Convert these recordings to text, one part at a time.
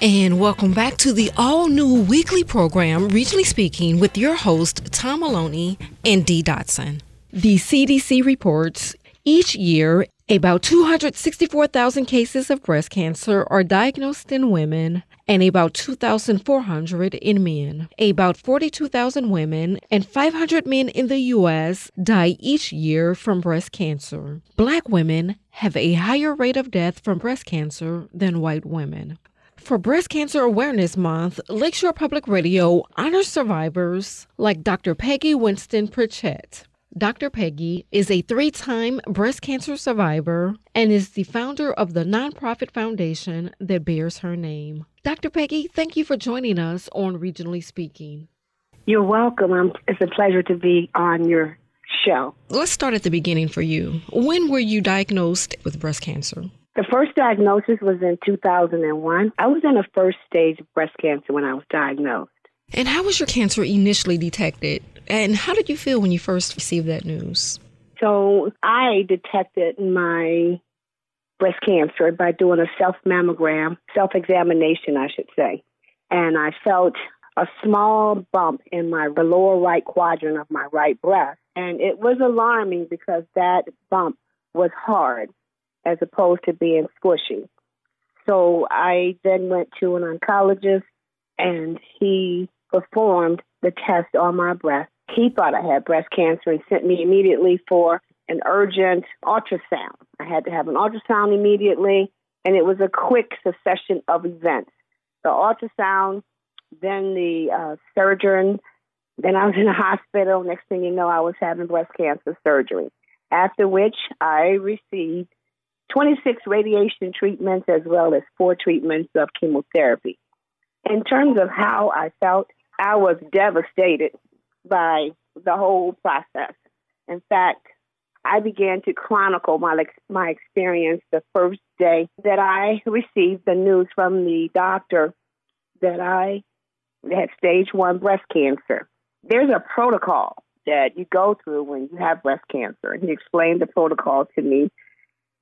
And welcome back to the all-new weekly program, Regionally Speaking, with your host, Tom Maloney and Dee Dotson. The CDC reports each year about 264,000 cases of breast cancer are diagnosed in women and about 2,400 in men. About 42,000 women and 500 men in the U.S. die each year from breast cancer. Black women have a higher rate of death from breast cancer than white women. For Breast Cancer Awareness Month, Lakeshore Public Radio honors survivors like Dr. Peggy Winston-Pritchett. Dr. Peggy is a three-time breast cancer survivor and is the founder of the nonprofit foundation that bears her name. Dr. Peggy, thank you for joining us on Regionally Speaking. You're welcome. It's a pleasure to be on your show. Let's start at the beginning for you. When were you diagnosed with breast cancer? The first diagnosis was in 2001. I was in a first stage of breast cancer when I was diagnosed. And how was your cancer initially detected? And how did you feel when you first received that news? So I detected my breast cancer by doing a self-mammogram, self-examination, I should say. And I felt a small bump in my lower right quadrant of my right breast. And it was alarming because that bump was hard, as opposed to being squishy. So I then went to an oncologist, and he performed the test on my breast. He thought I had breast cancer and sent me immediately for an urgent ultrasound. I had to have an ultrasound immediately, and it was a quick succession of events. The ultrasound, then the surgeon, then I was in the hospital. Next thing you know, I was having breast cancer surgery, after which I received 26 radiation treatments as well as 4 treatments of chemotherapy. In terms of how I felt, I was devastated by the whole process. In fact, I began to chronicle my experience the first day that I received the news from the doctor that I had stage 1 breast cancer. There's a protocol that you go through when you have breast cancer, and he explained the protocol to me.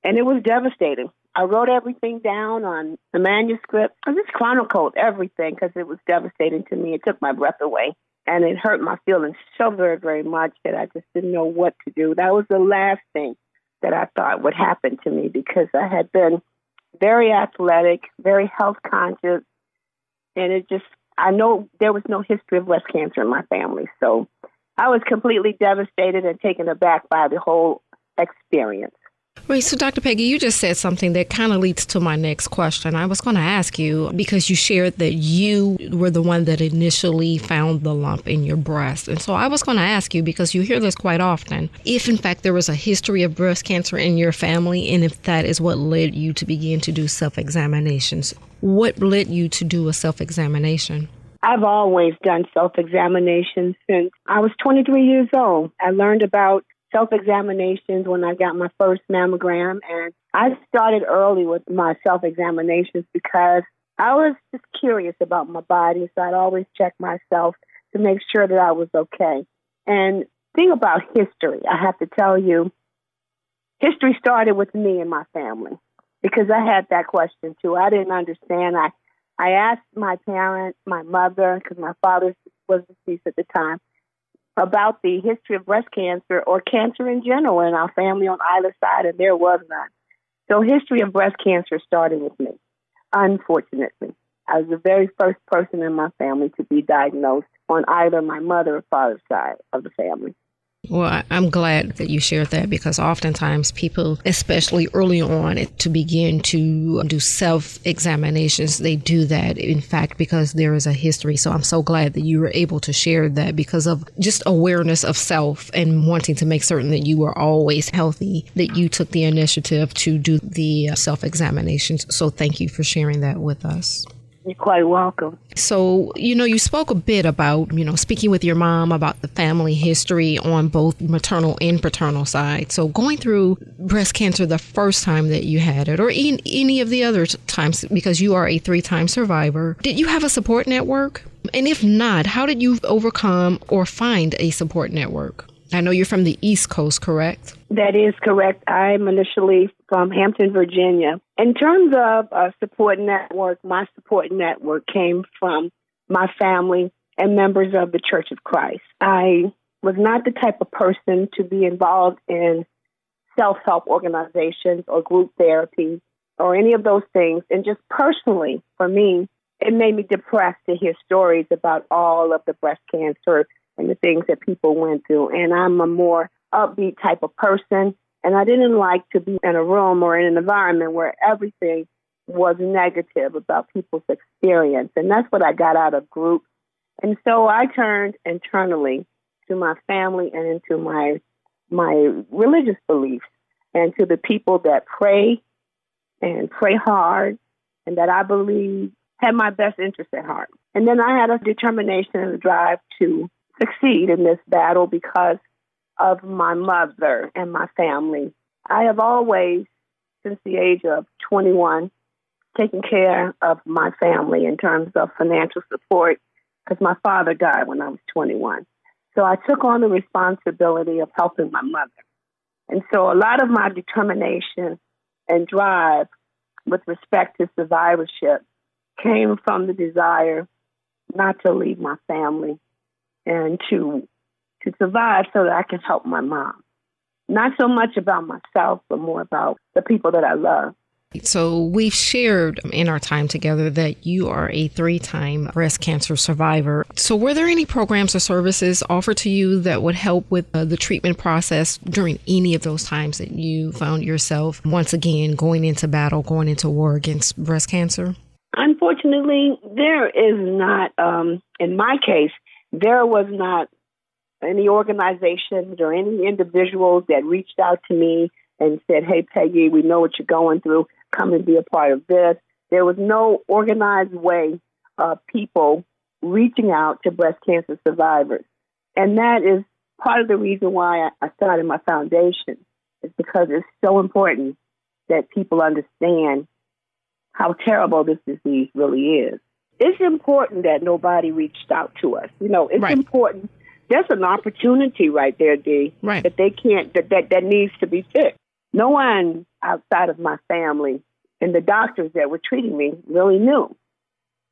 And it was devastating. I wrote everything down on the manuscript. I just chronicled everything because it was devastating to me. It took my breath away, and it hurt my feelings so very, very much that I just didn't know what to do. That was the last thing that I thought would happen to me because I had been very athletic, very health conscious, and I know there was no history of breast cancer in my family. So I was completely devastated and taken aback by the whole experience. Right. So, Dr. Peggy, you just said something that kind of leads to my next question. I was going to ask you, because you shared that you were the one that initially found the lump in your breast. And so I was going to ask you, because you hear this quite often, if in fact there was a history of breast cancer in your family, and if that is what led you to begin to do self-examinations, what led you to do a self-examination? I've always done self-examinations since I was 23 years old. I learned about self-examinations when I got my first mammogram. And I started early with my self-examinations because I was just curious about my body. So I'd always check myself to make sure that I was okay. And thing about history, I have to tell you, history started with me and my family because I had that question too. I didn't understand. I asked my parents, my mother, because my father was deceased at the time, about the history of breast cancer or cancer in general in our family on either side, and there was none. So history of breast cancer started with me, unfortunately. I was the very first person in my family to be diagnosed on either my mother or father's side of the family. Well, I'm glad that you shared that because oftentimes people, especially early on, to begin to do self-examinations, they do that, in fact, because there is a history. So I'm so glad that you were able to share that because of just awareness of self and wanting to make certain that you were always healthy, that you took the initiative to do the self-examinations. So thank you for sharing that with us. You're quite welcome. So, you spoke a bit about, speaking with your mom about the family history on both maternal and paternal side. So going through breast cancer the first time that you had it or in any of the other times, because you are a 3-time survivor, did you have a support network? And if not, how did you overcome or find a support network? I know you're from the East Coast, correct? That is correct. I'm initially from Hampton, Virginia. In terms of a support network, my support network came from my family and members of the Church of Christ. I was not the type of person to be involved in self-help organizations or group therapy or any of those things. And just personally, for me, it made me depressed to hear stories about all of the breast cancer and the things that people went through. And I'm a more upbeat type of person. And I didn't like to be in a room or in an environment where everything was negative about people's experience. And that's what I got out of group. And so I turned internally to my family and into my religious beliefs and to the people that pray and pray hard and that I believe had my best interest at heart. And then I had a determination and a drive to succeed in this battle because of my mother and my family. I have always, since the age of 21, taken care of my family in terms of financial support because my father died when I was 21. So I took on the responsibility of helping my mother. And so a lot of my determination and drive with respect to survivorship came from the desire not to leave my family and to survive so that I can help my mom. Not so much about myself, but more about the people that I love. So we've shared in our time together that you are a 3-time breast cancer survivor. So were there any programs or services offered to you that would help with the treatment process during any of those times that you found yourself once again going into battle, going into war against breast cancer? Unfortunately, there is not, in my case, there was not any organizations or any individuals that reached out to me and said, hey, Peggy, we know what you're going through. Come and be a part of this. There was no organized way of people reaching out to breast cancer survivors. And that is part of the reason why I started my foundation, is because it's so important that people understand how terrible this disease really is. It's important that nobody reached out to us. You know, it's important. That's an opportunity right there, Dee, that they can't, that needs to be fixed. No one outside of my family and the doctors that were treating me really knew.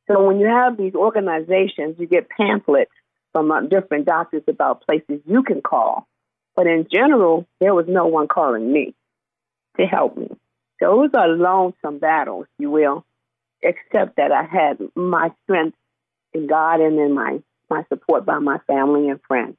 So when you have these organizations, you get pamphlets from different doctors about places you can call. But in general, there was no one calling me to help me. So it was a lonesome battle, if you will, except that I had my strength in God and in my support by my family and friends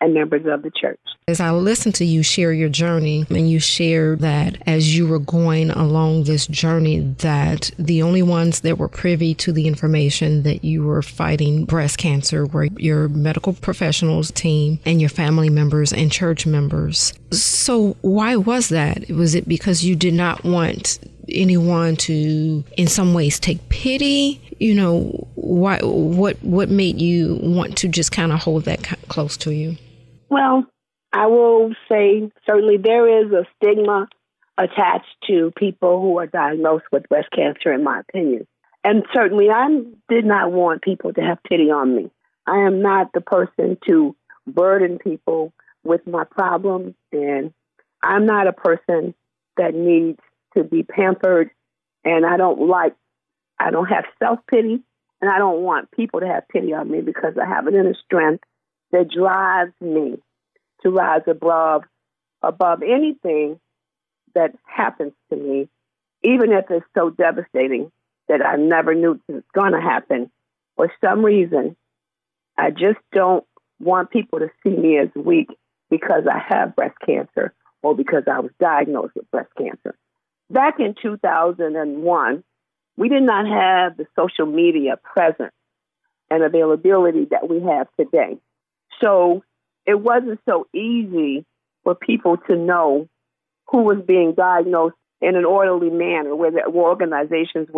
and members of the church. As I listen to you share your journey, and you share that as you were going along this journey, that the only ones that were privy to the information that you were fighting breast cancer were your medical professionals team and your family members and church members. So why was that? Was it because you did not want anyone to, in some ways, take pity? You know, why? What made you want to just kind of hold that close to you? Well, I will say certainly there is a stigma attached to people who are diagnosed with breast cancer, in my opinion. And certainly I did not want people to have pity on me. I am not the person to burden people with my problems, and I'm not a person that needs to be pampered, and I don't have self-pity, and I don't want people to have pity on me because I have an inner strength that drives me to rise above anything that happens to me, even if it's so devastating that I never knew it was going to happen. For some reason, I just don't want people to see me as weak because I have breast cancer or because I was diagnosed with breast cancer. Back in 2001, we did not have the social media presence and availability that we have today. So it wasn't so easy for people to know who was being diagnosed in an orderly manner, where the organizations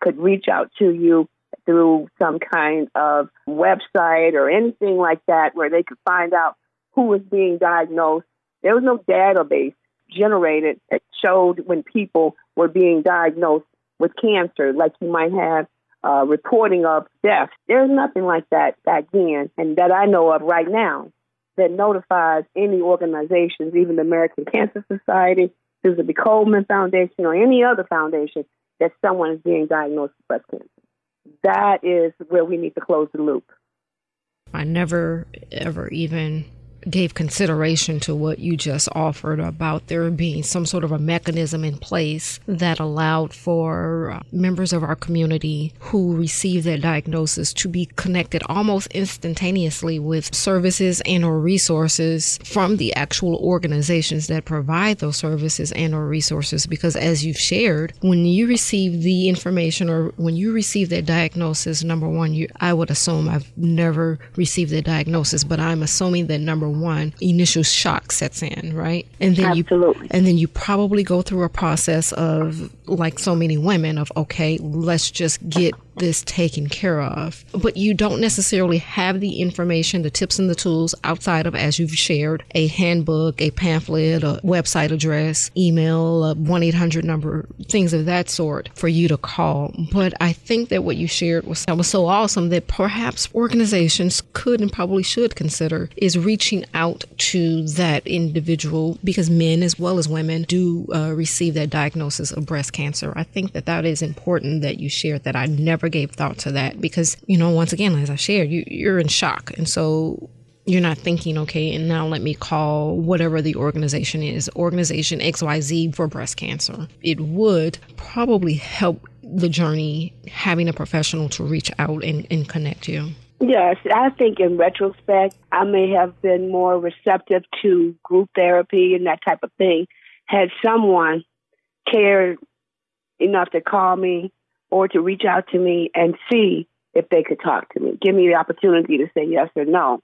could reach out to you through some kind of website or anything like that, where they could find out who was being diagnosed. There was no database generated that showed when people were being diagnosed with cancer, like you might have reporting of death. There's nothing like that back then, and that I know of right now, that notifies any organizations, even the American Cancer Society This would be Coleman Foundation or any other foundation that someone is being diagnosed with breast cancer. That is where we need to close the loop. I never, ever even gave consideration to what you just offered about there being some sort of a mechanism in place that allowed for members of our community who receive that diagnosis to be connected almost instantaneously with services and or resources from the actual organizations that provide those services and or resources. Because as you've shared, when you receive the information or when you receive that diagnosis, number one, I would assume I've never received the diagnosis, but I'm assuming that number one, initial shock sets in, right? And then Absolutely. And then you probably go through a process of, like so many women, of, okay, let's just get this taken care of. But you don't necessarily have the information, the tips and the tools outside of, as you've shared, a handbook, a pamphlet, a website address, email, a 1-800 number, things of that sort for you to call. But I think that what you shared was so awesome that perhaps organizations could and probably should consider is reaching out to that individual, because men as well as women do receive that diagnosis of breast cancer. I think that that is important that you shared that. I never gave thought to that because, you know, once again, as I shared, you're in shock. And so you're not thinking, okay, and now let me call whatever the organization is, organization XYZ for breast cancer. It would probably help the journey having a professional to reach out and connect you. Yes, I think in retrospect, I may have been more receptive to group therapy and that type of thing had someone cared enough to call me or to reach out to me and see if they could talk to me, give me the opportunity to say yes or no.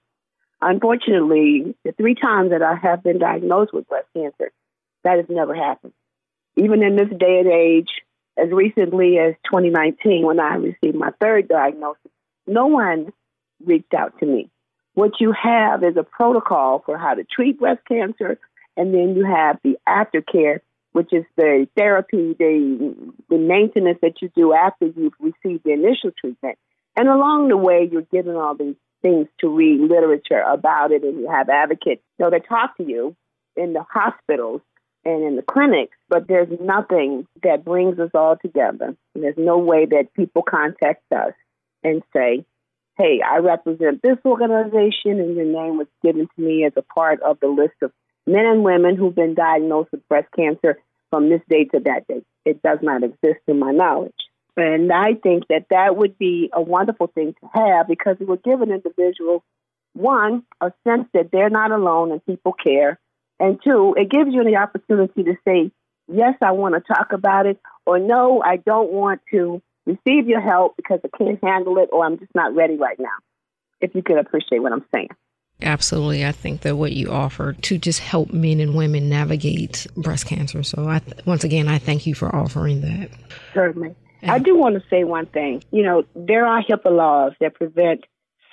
Unfortunately, the 3 times that I have been diagnosed with breast cancer, that has never happened. Even in this day and age, as recently as 2019, when I received my 3rd diagnosis, no one reached out to me. What you have is a protocol for how to treat breast cancer, and then you have the aftercare, which is the therapy, the maintenance that you do after you've received the initial treatment. And along the way, you're given all these things to read literature about it, and you have advocates that talk to you in the hospitals and in the clinics, but there's nothing that brings us all together. And there's no way that people contact us and say, hey, I represent this organization, and your name was given to me as a part of the list of men and women who've been diagnosed with breast cancer from this day to that day. It does not exist in my knowledge. And I think that would be a wonderful thing to have because it would give an individual, one, a sense that they're not alone and people care. And two, it gives you the opportunity to say, yes, I want to talk about it, or no, I don't want to receive your help because I can't handle it, or I'm just not ready right now, if you can appreciate what I'm saying. Absolutely. I think that what you offer to just help men and women navigate breast cancer. So once again, I thank you for offering that. Certainly. And I do want to say one thing. You know, there are HIPAA laws that prevent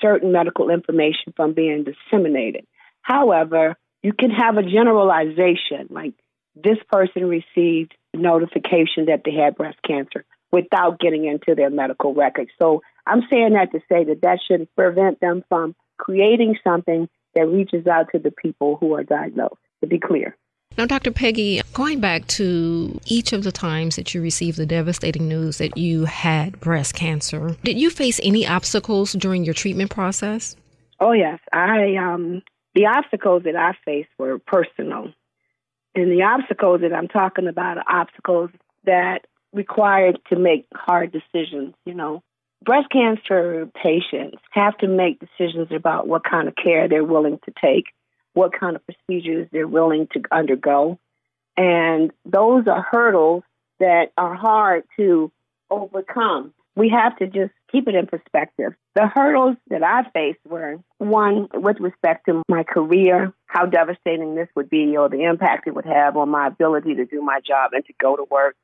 certain medical information from being disseminated. However, you can have a generalization, like this person received notification that they had breast cancer without getting into their medical records. So I'm saying that to say that should prevent them from creating something that reaches out to the people who are diagnosed, to be clear. Now, Dr. Peggy, going back to each of the times that you received the devastating news that you had breast cancer, did you face any obstacles during your treatment process? Oh, yes. The obstacles that I faced were personal. And the obstacles that I'm talking about are obstacles that required to make hard decisions, you know. Breast cancer patients have to make decisions about what kind of care they're willing to take, what kind of procedures they're willing to undergo. And those are hurdles that are hard to overcome. We have to just keep it in perspective. The hurdles that I faced were, one, with respect to my career, how devastating this would be or the impact it would have on my ability to do my job and to go to work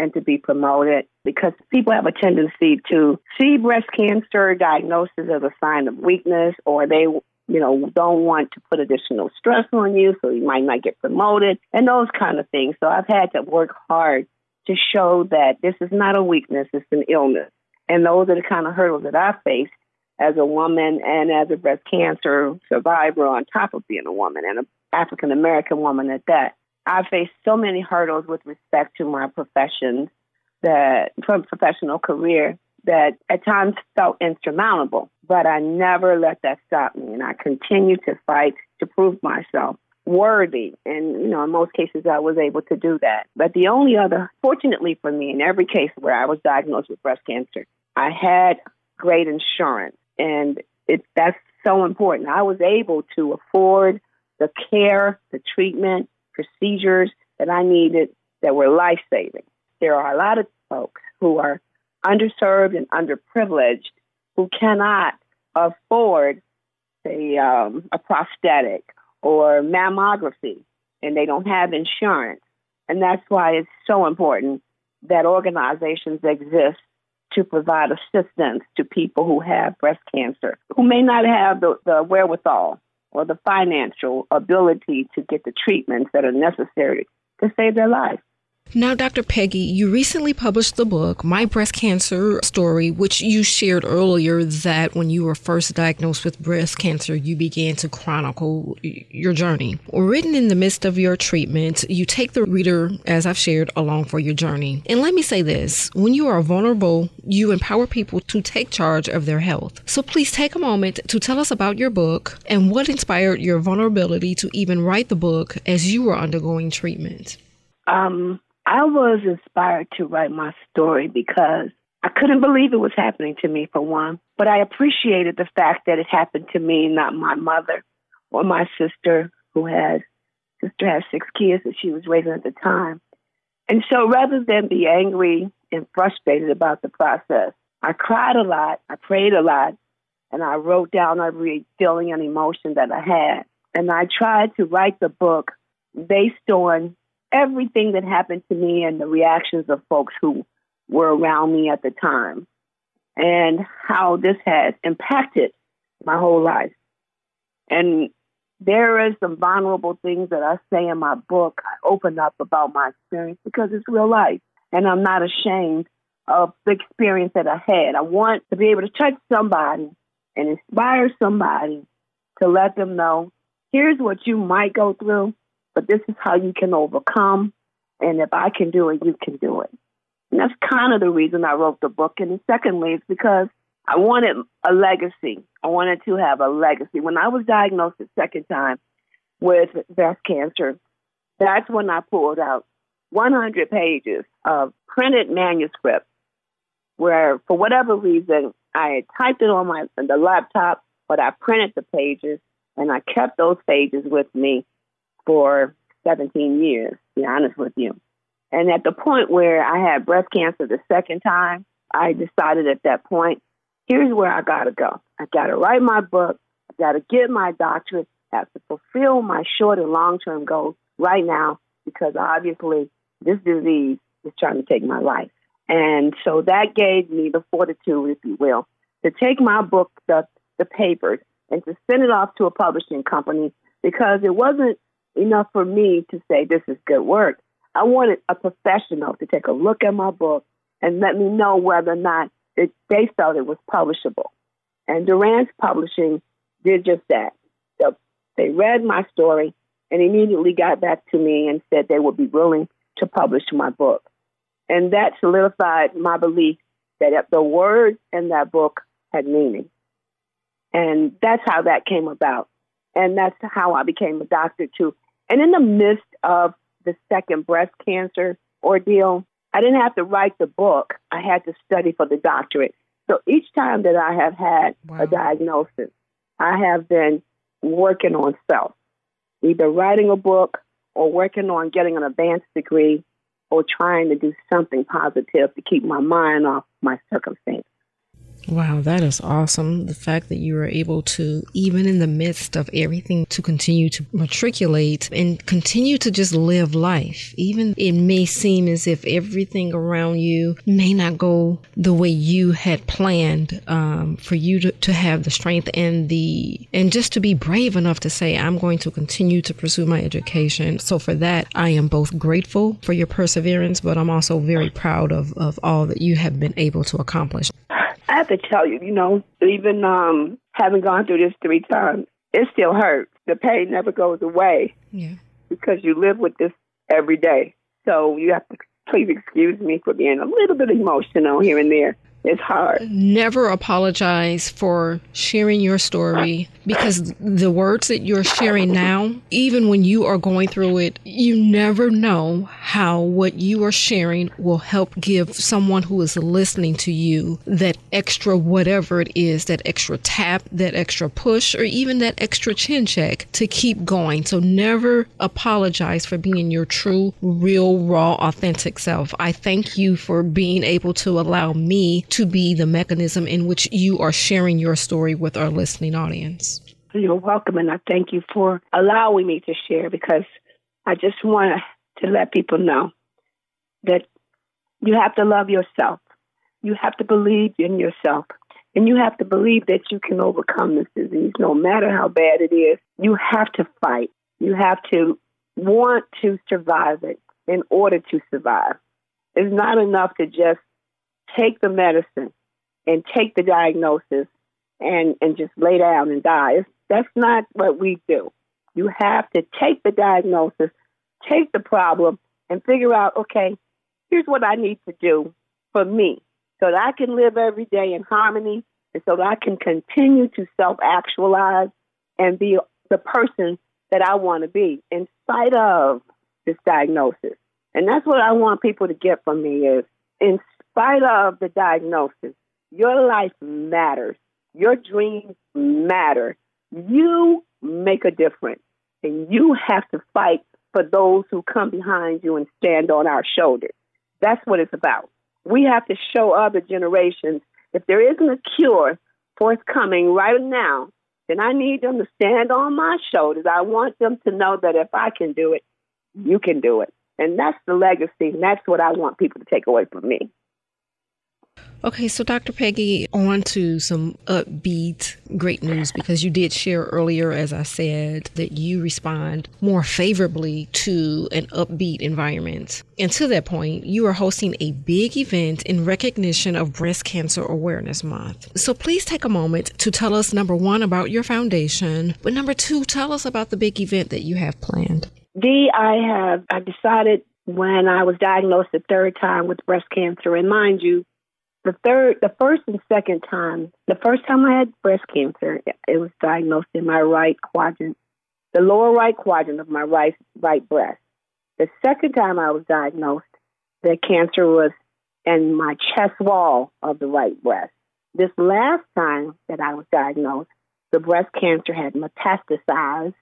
and to be promoted, because people have a tendency to see breast cancer diagnosis as a sign of weakness, or they, don't want to put additional stress on you, so you might not get promoted, and those kind of things. So I've had to work hard to show that this is not a weakness, it's an illness. And those are the kind of hurdles that I faced as a woman and as a breast cancer survivor on top of being a woman and an African-American woman at that. I faced so many hurdles with respect to my profession, professional career, that at times felt insurmountable. But I never let that stop me, and I continued to fight to prove myself worthy. And, you know, in most cases, I was able to do that. But the only other, fortunately for me, in every case where I was diagnosed with breast cancer, I had great insurance, and that's so important. I was able to afford the care, the treatment, procedures that I needed that were life-saving. There are a lot of folks who are underserved and underprivileged who cannot afford a prosthetic or mammography, and they don't have insurance. And that's why it's so important that organizations exist to provide assistance to people who have breast cancer, who may not have the wherewithal or the financial ability to get the treatments that are necessary to save their life. Now, Dr. Peggy, you recently published the book, My Breast Cancer Story, which you shared earlier that when you were first diagnosed with breast cancer, you began to chronicle your journey. Written in the midst of your treatment, you take the reader, as I've shared, along for your journey. And let me say this, when you are vulnerable, you empower people to take charge of their health. So please take a moment to tell us about your book and what inspired your vulnerability to even write the book as you were undergoing treatment. I was inspired to write my story because I couldn't believe it was happening to me, for one. But I appreciated the fact that it happened to me, not my mother or my sister, who had 6 kids that she was raising at the time. And so rather than be angry and frustrated about the process, I cried a lot, I prayed a lot, and I wrote down every feeling and emotion that I had. And I tried to write the book based on everything that happened to me and the reactions of folks who were around me at the time and how this has impacted my whole life. And there is some vulnerable things that I say in my book. I open up about my experience because it's real life, and I'm not ashamed of the experience that I had. I want to be able to touch somebody and inspire somebody to let them know, here's what you might go through, but this is how you can overcome, and if I can do it, you can do it. And that's kind of the reason I wrote the book. And secondly, it's because I wanted a legacy. I wanted to have a legacy. When I was diagnosed the second time with breast cancer, that's when I pulled out 100 pages of printed manuscript where, for whatever reason, I had typed it on the laptop, but I printed the pages, and I kept those pages with me for 17 years, to be honest with you. And at the point where I had breast cancer the second time, I decided at that point, here's where I got to go. I got to write my book. I got to get my doctorate. I have to fulfill my short and long-term goals right now because obviously this disease is trying to take my life. And so that gave me the fortitude, if you will, to take my book, the papers, and to send it off to a publishing company because it wasn't enough for me to say this is good work. I wanted a professional to take a look at my book and let me know whether or not they felt it was publishable. And Durant's Publishing did just that. So they read my story and immediately got back to me and said they would be willing to publish my book. And that solidified my belief that the words in that book had meaning. And that's how that came about. And that's how I became a doctor, too. And in the midst of the second breast cancer ordeal, I didn't have to write the book. I had to study for the doctorate. So each time that I have had a diagnosis, I have been working on self, either writing a book or working on getting an advanced degree or trying to do something positive to keep my mind off my circumstances. Wow, that is awesome. The fact that you were able to, even in the midst of everything, to continue to matriculate and continue to just live life. Even it may seem as if everything around you may not go the way you had planned, for you to have the strength and just to be brave enough to say, I'm going to continue to pursue my education. So for that, I am both grateful for your perseverance, but I'm also very proud of all that you have been able to accomplish. I have to tell you, you know, even having gone through this 3 times, it still hurts. The pain never goes away because you live with this every day. So you have to please excuse me for being a little bit emotional here and there. It's hard. Never apologize for sharing your story, because the words that you're sharing now, even when you are going through it, you never know how what you are sharing will help give someone who is listening to you that extra whatever it is, that extra tap, that extra push, or even that extra chin check to keep going. So never apologize for being your true, real, raw, authentic self. I thank you for being able to allow me to be the mechanism in which you are sharing your story with our listening audience. You're welcome, and I thank you for allowing me to share, because I just want to let people know that you have to love yourself. You have to believe in yourself, and you have to believe that you can overcome this disease no matter how bad it is. You have to fight. You have to want to survive it in order to survive. It's not enough to just take the medicine and take the diagnosis and just lay down and die. That's not what we do. You have to take the diagnosis, take the problem, and figure out, okay, here's what I need to do for me so that I can live every day in harmony and so that I can continue to self-actualize and be the person that I want to be in spite of this diagnosis. And that's what I want people to get from me is, in spite of the diagnosis, your life matters. Your dreams matter. You make a difference, and you have to fight for those who come behind you and stand on our shoulders. That's what it's about. We have to show other generations, if there isn't a cure forthcoming right now, then I need them to stand on my shoulders. I want them to know that if I can do it, you can do it. And that's the legacy, and that's what I want people to take away from me. Okay, so Dr. Peggy, on to some upbeat, great news, because you did share earlier, as I said, that you respond more favorably to an upbeat environment. And to that point, you are hosting a big event in recognition of Breast Cancer Awareness Month. So please take a moment to tell us, number one, about your foundation, but number two, tell us about the big event that you have planned. I decided when I was diagnosed the third time with breast cancer, and mind you, the first time I had breast cancer, it was diagnosed in my right quadrant, the lower right quadrant of my right breast. The second time I was diagnosed, the cancer was in my chest wall of the right breast. This last time that I was diagnosed, the breast cancer had metastasized,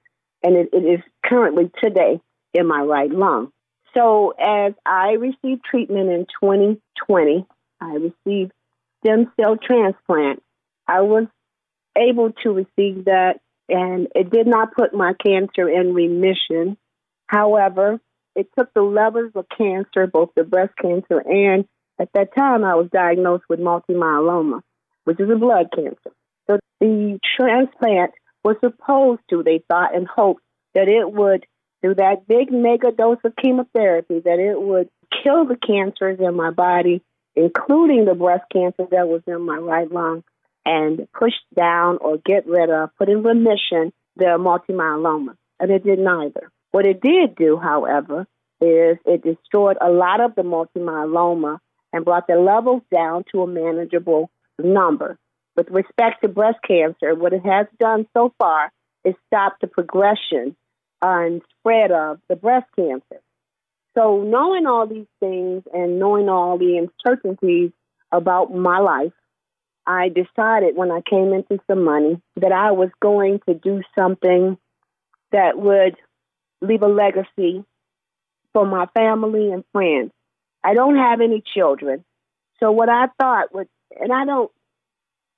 and it is currently today in my right lung. So as I received treatment in 2020, I received stem cell transplant. I was able to receive that, and it did not put my cancer in remission. However, it took the levels of cancer, both the breast cancer and, at that time, I was diagnosed with multiple myeloma, which is a blood cancer. So the transplant was supposed to, they thought and hoped, that it would, through that big mega dose of chemotherapy, that it would kill the cancers in my body, including the breast cancer that was in my right lung, and push down or get rid of, put in remission, the multiple myeloma. And it did neither. What it did do, however, is it destroyed a lot of the multiple myeloma and brought the levels down to a manageable number. With respect to breast cancer, what it has done so far is stop the progression and spread of the breast cancer. So knowing all these things and knowing all the uncertainties about my life, I decided when I came into some money that I was going to do something that would leave a legacy for my family and friends. I don't have any children. So what I thought was, and I don't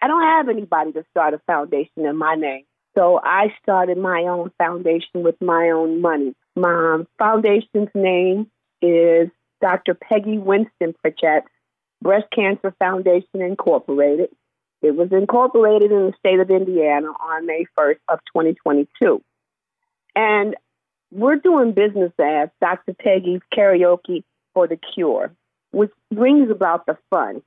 have anybody to start a foundation in my name. So I started my own foundation with my own money. My foundation's name is Dr. Peggy Winston-Pritchett Breast Cancer Foundation Incorporated. It was incorporated in the state of Indiana on May 1st of 2022. And we're doing business as Dr. Peggy's Karaoke for the Cure, which brings about the fun.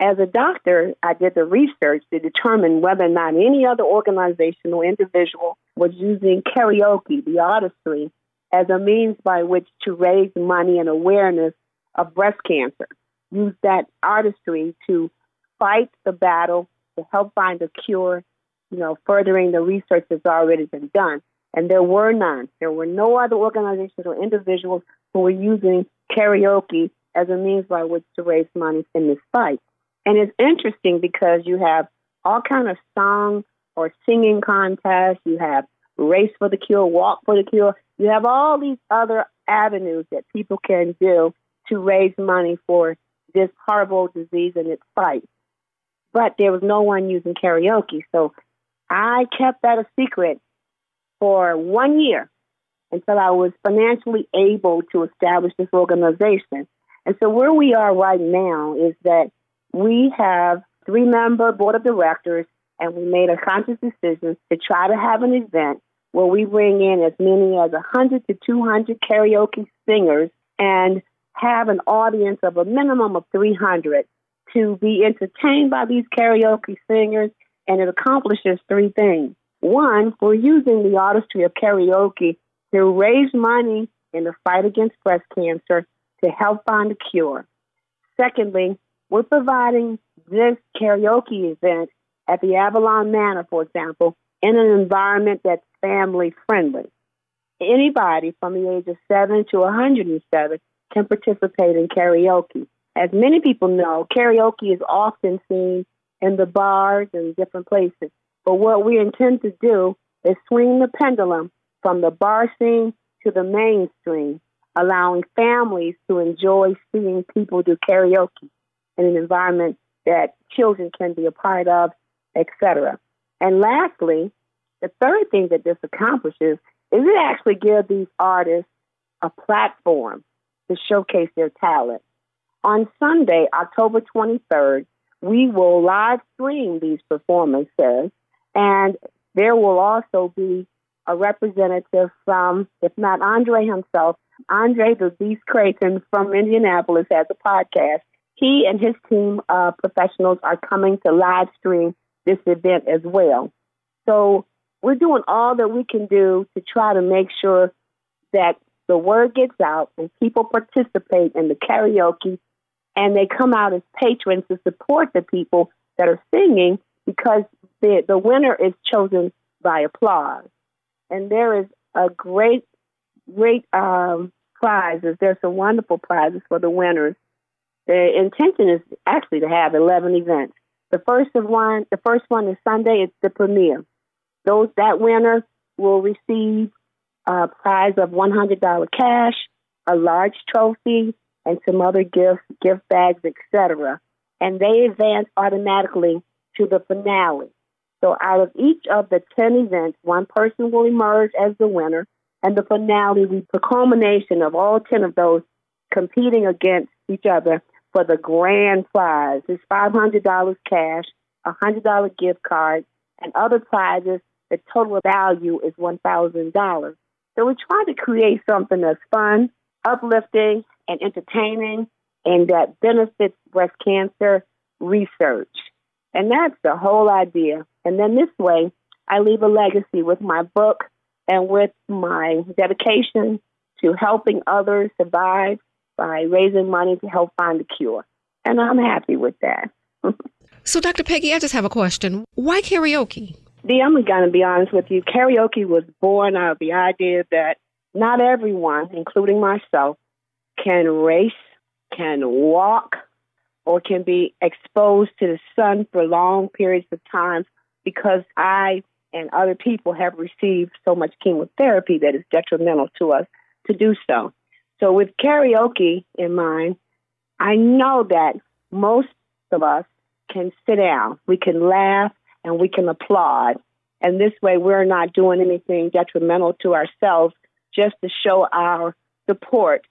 As a doctor, I did the research to determine whether or not any other organization or individual was using karaoke, the artistry, as a means by which to raise money and awareness of breast cancer. Use that artistry to fight the battle, to help find a cure, you know, furthering the research that's already been done. And there were none. There were no other organizations or individuals who were using karaoke as a means by which to raise money in this fight. And it's interesting because you have all kind of song or singing contests. You have Race for the Cure, Walk for the Cure. You have all these other avenues that people can do to raise money for this horrible disease and its fight. But there was no one using karaoke. So I kept that a secret for 1 year until I was financially able to establish this organization. And so where we are right now is that we have three-member board of directors, and we made a conscious decision to try to have an event where we bring in as many as 100 to 200 karaoke singers and have an audience of a minimum of 300 to be entertained by these karaoke singers, and it accomplishes three things. One, we're using the artistry of karaoke to raise money in the fight against breast cancer to help find a cure. Secondly, we're providing this karaoke event at the Avalon Manor, for example, in an environment that's family-friendly. Anybody from the age of 7 to 107 can participate in karaoke. As many people know, karaoke is often seen in the bars and different places. But what we intend to do is swing the pendulum from the bar scene to the mainstream, allowing families to enjoy seeing people do karaoke in an environment that children can be a part of, etc. And lastly, the third thing that this accomplishes is it actually gives these artists a platform to showcase their talent. On Sunday, October 23rd, we will live stream these performances, and there will also be a representative from, if not Andre himself, Andre the Beast Creighton from Indianapolis has a podcast. He and his team of professionals are coming to live stream this event as well. So we're doing all that we can do to try to make sure that the word gets out and people participate in the karaoke, and they come out as patrons to support the people that are singing, because the winner is chosen by applause. And there is a great prizes. There's some wonderful prizes for the winners. The intention is actually to have 11 events. The first one is Sunday. It's the premiere. That winner will receive a prize of $100 cash, a large trophy, and some other gift bags, etc. And they advance automatically to the finale. So out of each of the 10 events, one person will emerge as the winner, and the finale will be the culmination of all 10 of those competing against each other for the grand prize. It's $500 cash, $100 gift card, and other prizes. The total value is $1,000. So we try to create something that's fun, uplifting, and entertaining, and that benefits breast cancer research. And that's the whole idea. And then this way, I leave a legacy with my book and with my dedication to helping others survive by raising money to help find a cure. And I'm happy with that. So, Dr. Peggy, I just have a question. Why karaoke? Dee, I'm going to be honest with you. Karaoke was born out of the idea that not everyone, including myself, can race, can walk, or can be exposed to the sun for long periods of time, because I and other people have received so much chemotherapy that is detrimental to us to do so. So with karaoke in mind, I know that most of us can sit down, we can laugh, and we can applaud. And this way, we're not doing anything detrimental to ourselves, just to show our support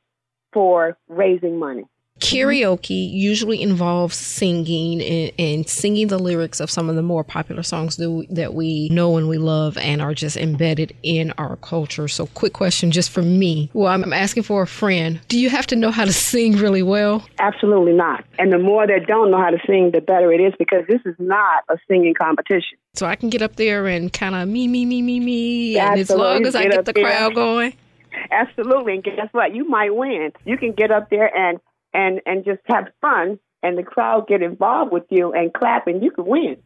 for raising money. Karaoke usually involves singing and singing the lyrics of some of the more popular songs that we know and we love and are just embedded in our culture. So quick question just for me. Well, I'm asking for a friend. Do you have to know how to sing really well? Absolutely not. And the more that don't know how to sing, the better it is, because this is not a singing competition. So I can get up there and kind of me, me, me, me, me. Absolutely. And as long as I get the crowd going. Absolutely. And guess what? You might win. You can get up there and just have fun, and the crowd get involved with you and clap, and you can win.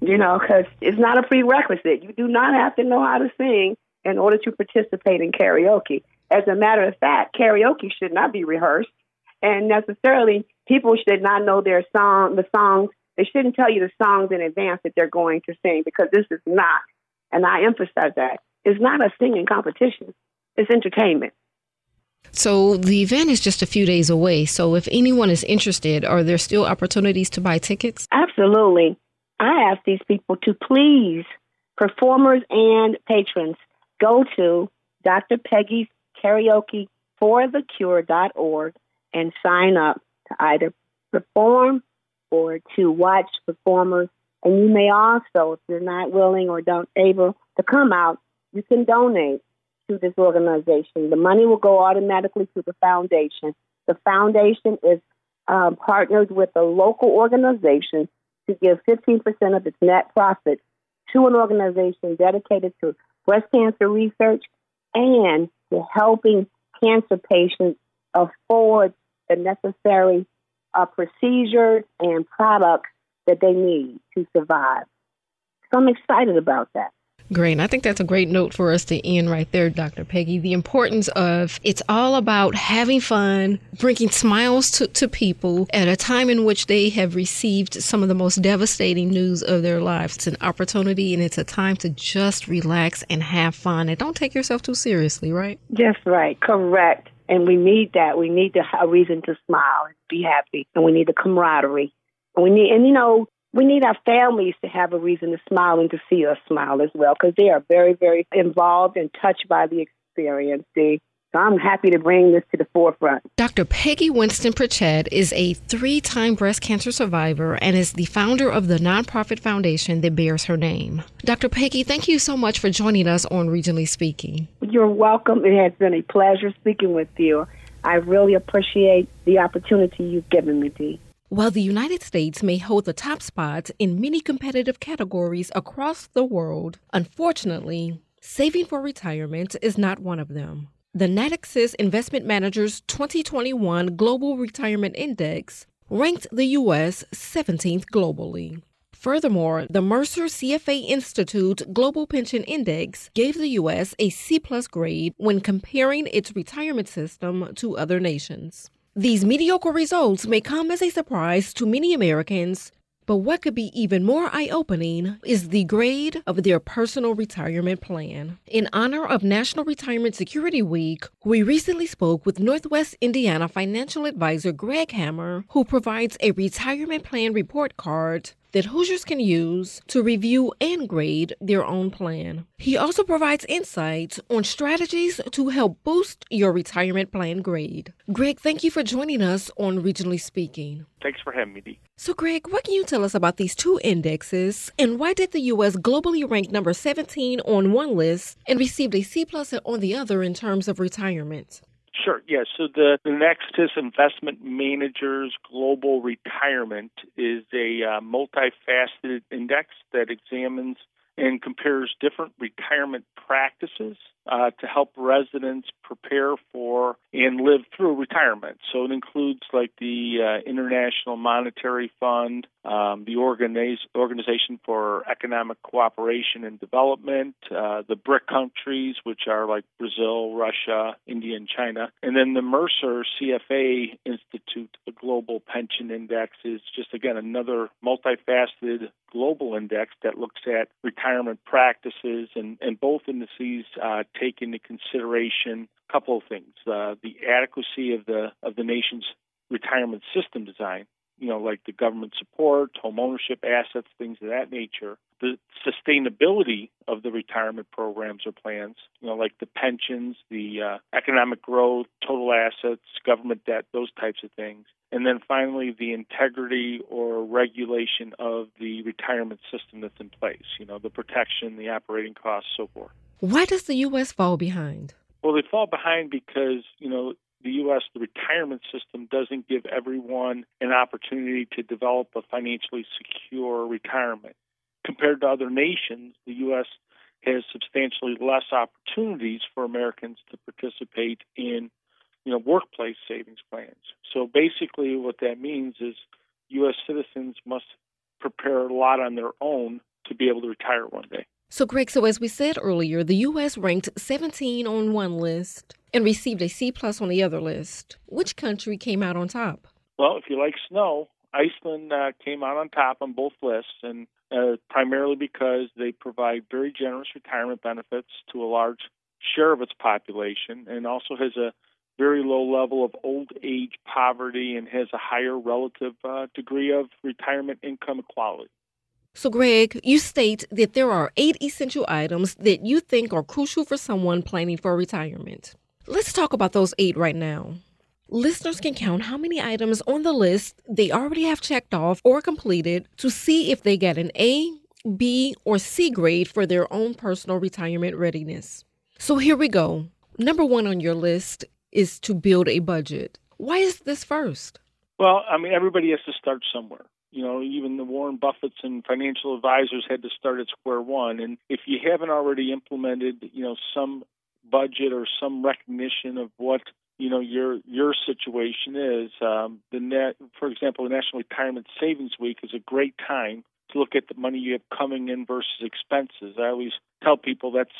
You know, because it's not a prerequisite. You do not have to know how to sing in order to participate in karaoke. As a matter of fact, karaoke should not be rehearsed, and necessarily people should not know their song, the songs. They shouldn't tell you the songs in advance that they're going to sing, because this is not, and I emphasize that, it's not a singing competition. It's entertainment. So the event is just a few days away. So if anyone is interested, are there still opportunities to buy tickets? Absolutely. I ask these people to please, performers and patrons, go to Dr. Peggy's Karaoke for the Cure.org and sign up to either perform or to watch performers. And you may also, if you're not willing or don't able to come out, you can donate to this organization. The money will go automatically to the foundation. The foundation is partnered with a local organization to give 15% of its net profit to an organization dedicated to breast cancer research and to helping cancer patients afford the necessary procedures and products that they need to survive. So I'm excited about that. Great. And I think that's a great note for us to end right there, Dr. Peggy. The importance of it's all about having fun, bringing smiles to people at a time in which they have received some of the most devastating news of their lives. It's an opportunity, and it's a time to just relax and have fun. And don't take yourself too seriously, right? That's right. Correct. And we need that. We need a reason to smile and be happy. And we need the camaraderie. And we need our families to have a reason to smile and to see us smile as well, because they are very, very involved and touched by the experience. So I'm happy to bring this to the forefront. Dr. Peggy Winston-Pritchett is a 3-time breast cancer survivor and is the founder of the nonprofit foundation that bears her name. Dr. Peggy, thank you so much for joining us on Regionally Speaking. You're welcome. It has been a pleasure speaking with you. I really appreciate the opportunity you've given me, Dee. While the United States may hold the top spots in many competitive categories across the world, unfortunately, saving for retirement is not one of them. The Natixis Investment Manager's 2021 Global Retirement Index ranked the U.S. 17th globally. Furthermore, the Mercer CFA Institute Global Pension Index gave the U.S. a C-plus grade when comparing its retirement system to other nations. These mediocre results may come as a surprise to many Americans, but what could be even more eye-opening is the grade of their personal retirement plan. In honor of National Retirement Security Week, we recently spoke with Northwest Indiana financial advisor Greg Hammer, who provides a retirement plan report card that Hoosiers can use to review and grade their own plan. He also provides insights on strategies to help boost your retirement plan grade. Greg, thank you for joining us on Regionally Speaking. Thanks for having me, Dee. So, Greg, what can you tell us about these two indexes, and why did the U.S. globally rank number 17 on one list and received a C-plus on the other in terms of retirement? Sure, yeah. So the Natixis Investment Manager's Global Retirement is a multifaceted index that examines and compares different retirement practices to help residents prepare for and live through retirement. So it includes like the International Monetary Fund, the Organization for Economic Cooperation and Development, the BRIC countries, which are like Brazil, Russia, India, and China. And then the Mercer CFA Institute Global Pension Index is just, again, another multifaceted global index that looks at retirement practices, and both indices take into consideration a couple of things: the adequacy of the nation's retirement system design, like the government support, home ownership, assets, things of that nature; the sustainability of the retirement programs or plans, like the pensions, the economic growth, total assets, government debt, those types of things; and then finally, the integrity or regulation of the retirement system that's in place, the protection, the operating costs, so forth. Why does the U.S. fall behind? Well, they fall behind because, the U.S., the retirement system doesn't give everyone an opportunity to develop a financially secure retirement. Compared to other nations, the U.S. has substantially less opportunities for Americans to participate in, workplace savings plans. So basically what that means is U.S. citizens must prepare a lot on their own to be able to retire one day. So, Greg, as we said earlier, the U.S. ranked 17 on one list and received a C+ on the other list. Which country came out on top? Well, if you like snow, Iceland came out on top on both lists, and primarily because they provide very generous retirement benefits to a large share of its population, and also has a very low level of old age poverty and has a higher relative degree of retirement income equality. So, Greg, you state that there are 8 essential items that you think are crucial for someone planning for retirement. Let's talk about those 8 right now. Listeners can count how many items on the list they already have checked off or completed to see if they get an A, B, or C grade for their own personal retirement readiness. So here we go. Number 1 on your list is to build a budget. Why is this first? Well, everybody has to start somewhere. Even the Warren Buffetts and financial advisors had to start at square one. And if you haven't already implemented, some budget or some recognition of what, your situation is, for example, the National Retirement Savings Week is a great time to look at the money you have coming in versus expenses. I always tell people that's,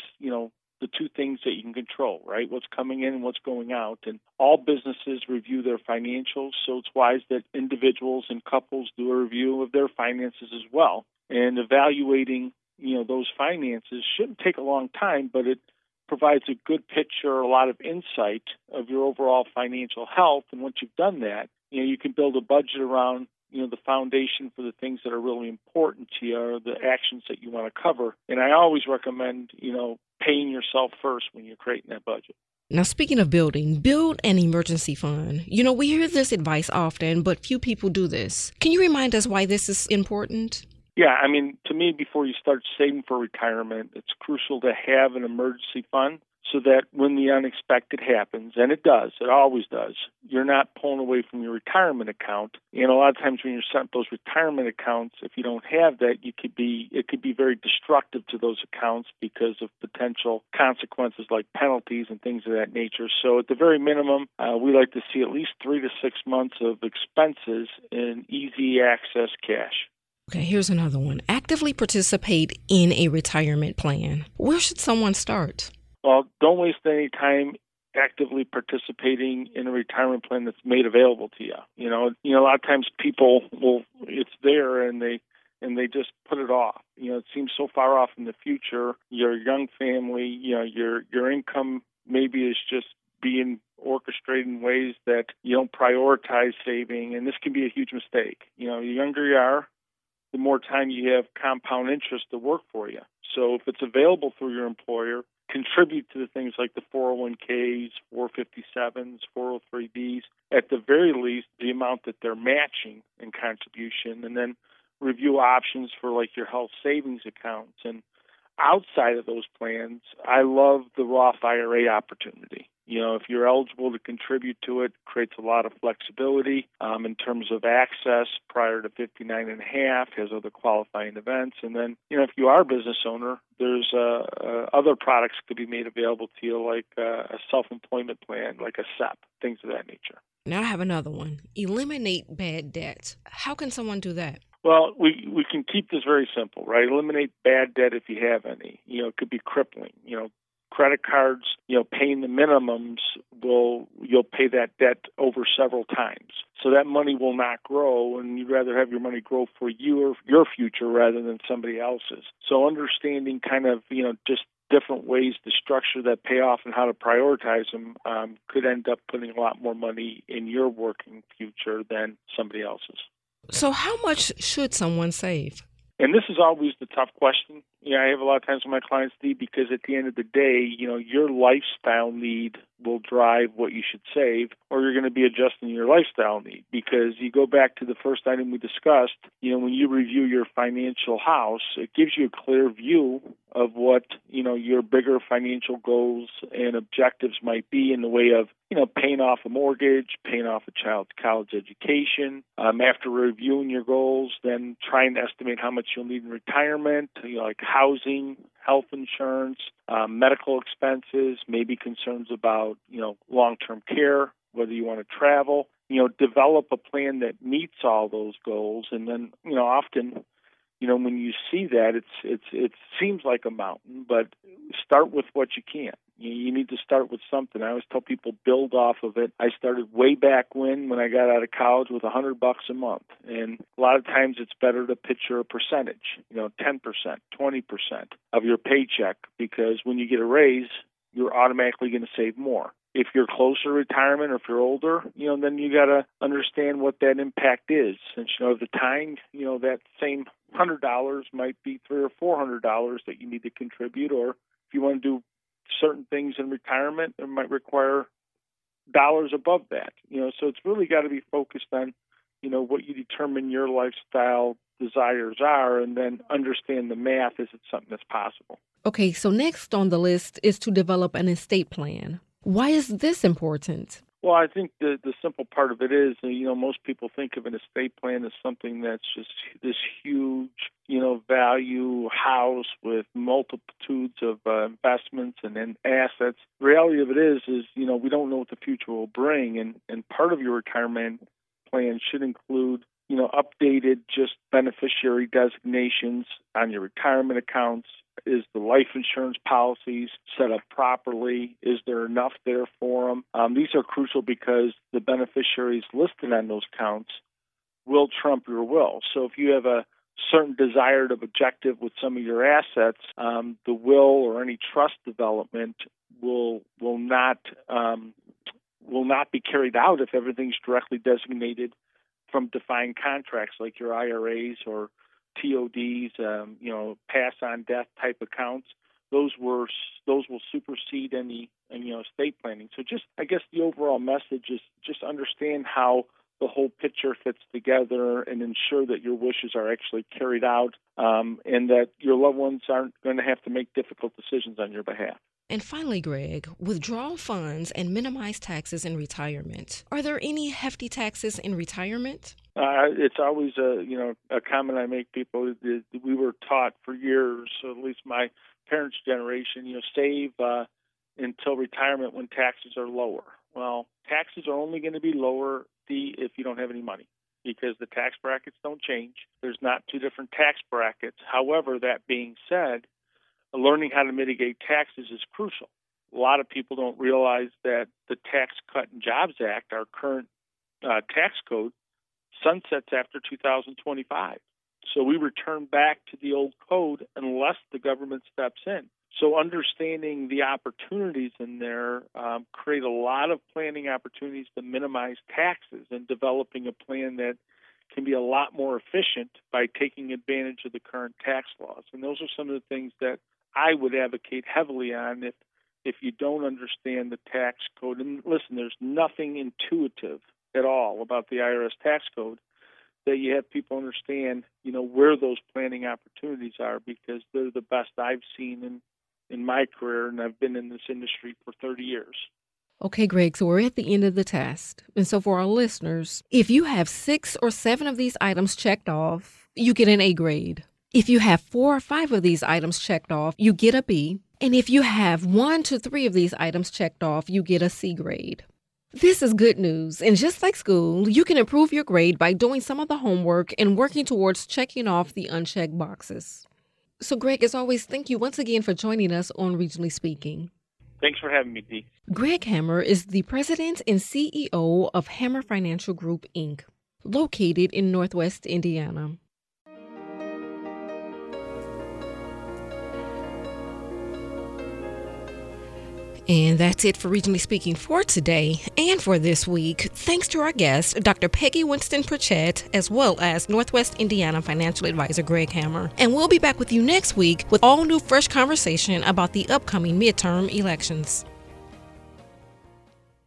the 2 things that you can control, right? What's coming in and what's going out. And all businesses review their financials, so it's wise that individuals and couples do a review of their finances as well. And evaluating, those finances shouldn't take a long time, but it provides a good picture, a lot of insight of your overall financial health. And once you've done that, you can build a budget around, the foundation for the things that are really important to you or the actions that you want to cover. And I always recommend, paying yourself first when you're creating that budget. Now, speaking of building, build an emergency fund. We hear this advice often, but few people do this. Can you remind us why this is important? Yeah, to me, before you start saving for retirement, it's crucial to have an emergency fund so that when the unexpected happens, and it always does, you're not pulling away from your retirement account. And a lot of times when you're setting up those retirement accounts, if you don't have that, it could be very destructive to those accounts because of potential consequences like penalties and things of that nature. So at the very minimum, we like to see at least 3 to 6 months of expenses in easy access cash. Okay, here's another one. Actively participate in a retirement plan. Where should someone start? Well, don't waste any time actively participating in a retirement plan that's made available to you. A lot of times people it's there and they just put it off. It seems so far off in the future. You're a young family. Your income maybe is just being orchestrated in ways that you don't prioritize saving, and this can be a huge mistake. The younger you are, the more time you have compound interest to work for you. So if it's available through your employer, contribute to the things like the 401ks, 457s, 403bs, at the very least, the amount that they're matching in contribution, and then review options for like your health savings accounts. And outside of those plans, I love the Roth IRA opportunity. If you're eligible to contribute to it, creates a lot of flexibility in terms of access prior to 59.5, has other qualifying events. And then, if you are a business owner, there's other products could be made available to you, like a self-employment plan, like a SEP, things of that nature. Now I have another one. Eliminate bad debt. How can someone do that? Well, we can keep this very simple, right? Eliminate bad debt if you have any. It could be crippling, Credit cards, paying the minimums, you'll pay that debt over several times. So that money will not grow, and you'd rather have your money grow for you or your future rather than somebody else's. So understanding kind of, just different ways to structure that payoff and how to prioritize them could end up putting a lot more money in your working future than somebody else's. So how much should someone save? And this is always the tough question. I have a lot of times with my clients, Steve, because at the end of the day, your lifestyle need will drive what you should save, or you're going to be adjusting your lifestyle need. Because you go back to the first item we discussed, when you review your financial house, it gives you a clear view of what, your bigger financial goals and objectives might be in the way of, paying off a mortgage, paying off a child's college education. After reviewing your goals, then try and estimate how much you'll need in retirement, like housing, health insurance, medical expenses, maybe concerns about, long-term care, whether you want to travel, develop a plan that meets all those goals. And then, often, when you see that, it seems like a mountain, but start with what you can. You need to start with something. I always tell people, build off of it. I started way back when I got out of college with $100 a month. And a lot of times it's better to picture a percentage, 10%, 20% of your paycheck, because when you get a raise, you're automatically going to save more. If you're closer to retirement or if you're older, then you got to understand what that impact is. Since, at the time, that same $100 might be $300 or $400 that you need to contribute, or if you want to do certain things in retirement, it might require dollars above that. So it's really got to be focused on, what you determine your lifestyle desires are, and then understand the math. Is it something that's possible? Okay, so next on the list is to develop an estate plan. Why is this important? Well, I think the simple part of it is, most people think of an estate plan as something that's just this huge, value house with multitudes of investments and assets. The reality of it is, we don't know what the future will bring. And part of your retirement plan should include, updated just beneficiary designations on your retirement accounts. Is the life insurance policies set up properly? Is there enough there for them? These are crucial because the beneficiaries listed on those accounts will trump your will. So if you have a certain desired objective with some of your assets, the will or any trust development will not be carried out if everything's directly designated from defined contracts like your IRAs or TODs, pass on death type accounts. Those will supersede any estate planning. So just, I guess the overall message is just understand how the whole picture fits together and ensure that your wishes are actually carried out, and that your loved ones aren't going to have to make difficult decisions on your behalf. And finally, Greg, withdraw funds and minimize taxes in retirement. Are there any hefty taxes in retirement? It's always a comment I make people. We were taught for years, at least my parents' generation, save until retirement when taxes are lower. Well, taxes are only going to be lower if you don't have any money, because the tax brackets don't change. There's not two different tax brackets. However, that being said, learning how to mitigate taxes is crucial. A lot of people don't realize that the Tax Cut and Jobs Act, our current tax code, sunsets after 2025. So we return back to the old code unless the government steps in. So understanding the opportunities in there create a lot of planning opportunities to minimize taxes, and developing a plan that can be a lot more efficient by taking advantage of the current tax laws. And those are some of the things that I would advocate heavily on if you don't understand the tax code. And listen, there's nothing intuitive at all about the IRS tax code that you have people understand, where those planning opportunities are, because they're the best I've seen in my career, and I've been in this industry for 30 years. Okay, Greg, so we're at the end of the test. And so for our listeners, if you have 6 or 7 of these items checked off, you get an A grade. If you have 4 or 5 of these items checked off, you get a B. And if you have 1 to 3 of these items checked off, you get a C grade. This is good news, and just like school, you can improve your grade by doing some of the homework and working towards checking off the unchecked boxes. So, Greg, as always, thank you once again for joining us on Regionally Speaking. Thanks for having me, Dee. Greg Hammer is the president and CEO of Hammer Financial Group, Inc., located in Northwest Indiana. And that's it for Regionally Speaking for today and for this week. Thanks to our guest, Dr. Peggy Winston-Pritchett, as well as Northwest Indiana financial advisor Greg Hammer. And we'll be back with you next week with all new fresh conversation about the upcoming midterm elections.